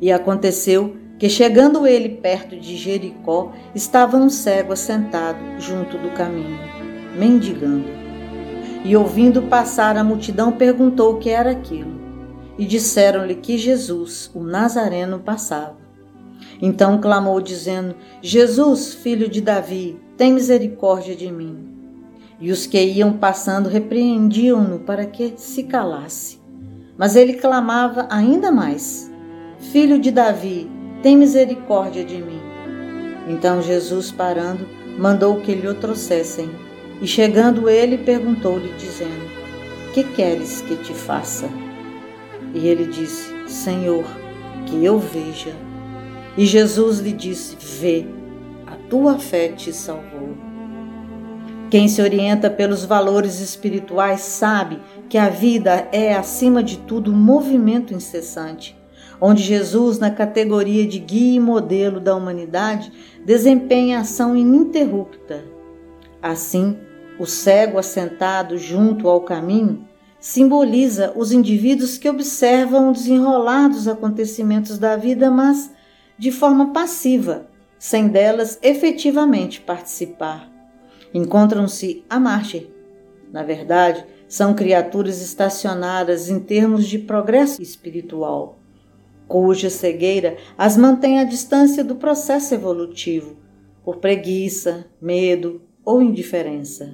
E aconteceu que, chegando ele perto de Jericó, estava um cego assentado junto do caminho, mendigando. E, ouvindo passar a multidão, perguntou o que era aquilo. E disseram-lhe que Jesus, o Nazareno, passava. Então clamou, dizendo: Jesus, filho de Davi, tem misericórdia de mim. E os que iam passando repreendiam-no para que se calasse. Mas ele clamava ainda mais: Filho de Davi, tem misericórdia de mim. Então Jesus, parando, mandou que lhe o trouxessem. E chegando ele, perguntou-lhe, dizendo: Que queres que te faça? E ele disse: Senhor, que eu veja. E Jesus lhe disse: Vê, a tua fé te salvou. Quem se orienta pelos valores espirituais sabe que a vida é, acima de tudo, um movimento incessante, onde Jesus, na categoria de guia e modelo da humanidade, desempenha ação ininterrupta. Assim, o cego assentado junto ao caminho simboliza os indivíduos que observam o desenrolar dos acontecimentos da vida, mas de forma passiva, sem delas efetivamente participar. Encontram-se à margem. Na verdade, são criaturas estacionadas em termos de progresso espiritual, cuja cegueira as mantém à distância do processo evolutivo, por preguiça, medo ou indiferença.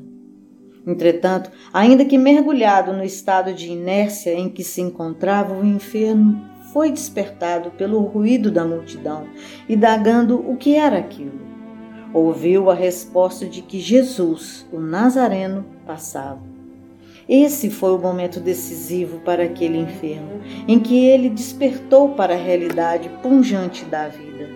Entretanto, ainda que mergulhado no estado de inércia em que se encontrava, o enfermo foi despertado pelo ruído da multidão e, indagando o que era aquilo, ouviu a resposta de que Jesus, o Nazareno, passava. Esse foi o momento decisivo para aquele enfermo, em que ele despertou para a realidade punjante da vida.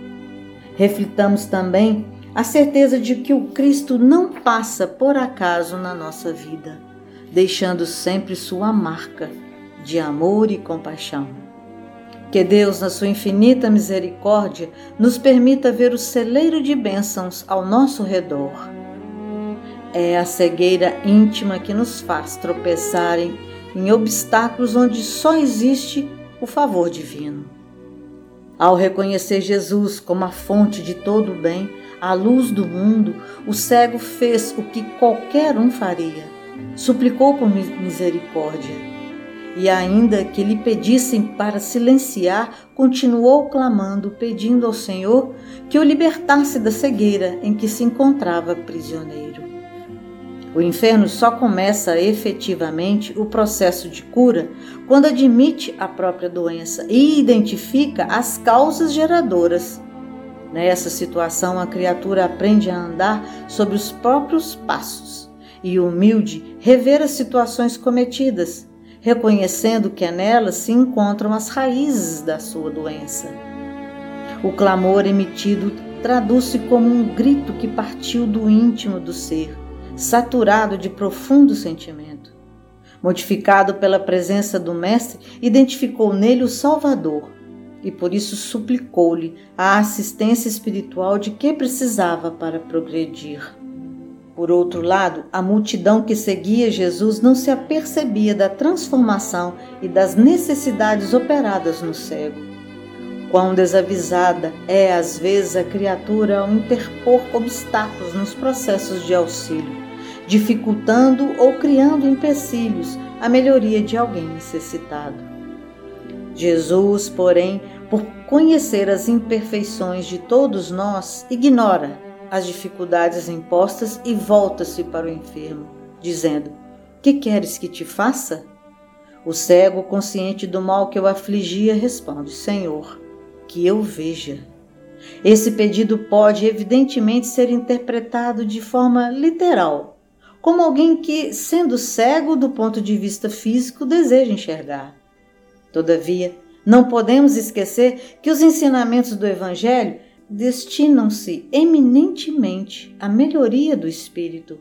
Reflitamos também a certeza de que o Cristo não passa por acaso na nossa vida, deixando sempre sua marca de amor e compaixão. Que Deus, na sua infinita misericórdia, nos permita ver o celeiro de bênçãos ao nosso redor. É a cegueira íntima que nos faz tropeçar em obstáculos onde só existe o favor divino. Ao reconhecer Jesus como a fonte de todo o bem, a luz do mundo, o cego fez o que qualquer um faria. Suplicou por misericórdia. E ainda que lhe pedissem para silenciar, continuou clamando, pedindo ao Senhor que o libertasse da cegueira em que se encontrava prisioneiro. O enfermo só começa efetivamente o processo de cura quando admite a própria doença e identifica as causas geradoras. Nessa situação, a criatura aprende a andar sobre os próprios passos e, humilde, rever as situações cometidas, reconhecendo que nelas se encontram as raízes da sua doença. O clamor emitido traduz-se como um grito que partiu do íntimo do ser, saturado de profundo sentimento. Modificado pela presença do Mestre, identificou nele o Salvador e por isso suplicou-lhe a assistência espiritual de que precisava para progredir. Por outro lado, a multidão que seguia Jesus não se apercebia da transformação e das necessidades operadas no cego. Quão desavisada é às vezes a criatura ao interpor obstáculos nos processos de auxílio, dificultando ou criando empecilhos à melhoria de alguém necessitado. Jesus, porém, por conhecer as imperfeições de todos nós, ignora as dificuldades impostas e volta-se para o enfermo, dizendo: Que queres que te faça? O cego, consciente do mal que o afligia, responde: Senhor, que eu veja. Esse pedido pode, evidentemente, ser interpretado de forma literal, como alguém que, sendo cego do ponto de vista físico, deseja enxergar. Todavia, não podemos esquecer que os ensinamentos do Evangelho destinam-se eminentemente à melhoria do espírito.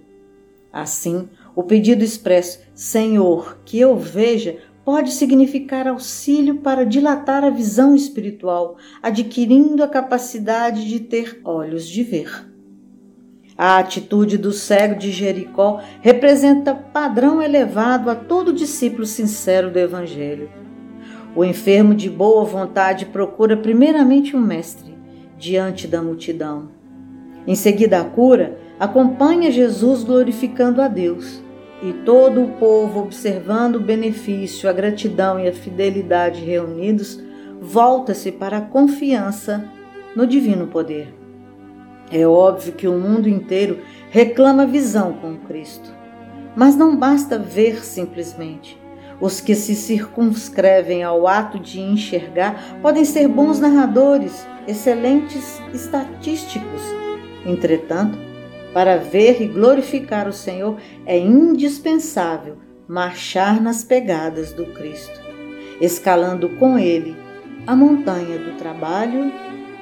Assim, o pedido expresso, Senhor, que eu veja, pode significar auxílio para dilatar a visão espiritual, adquirindo a capacidade de ter olhos de ver. A atitude do cego de Jericó representa padrão elevado a todo discípulo sincero do Evangelho. O enfermo de boa vontade procura primeiramente um mestre diante da multidão. Em seguida à cura, acompanha Jesus glorificando a Deus, e todo o povo, observando o benefício, a gratidão e a fidelidade reunidos, volta-se para a confiança no divino poder. É óbvio que o mundo inteiro reclama visão com Cristo, mas não basta ver simplesmente. Os que se circunscrevem ao ato de enxergar podem ser bons narradores, excelentes estatísticos. Entretanto, para ver e glorificar o Senhor é indispensável marchar nas pegadas do Cristo, escalando com Ele a montanha do trabalho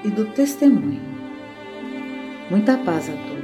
e do testemunho. Muita paz a todos.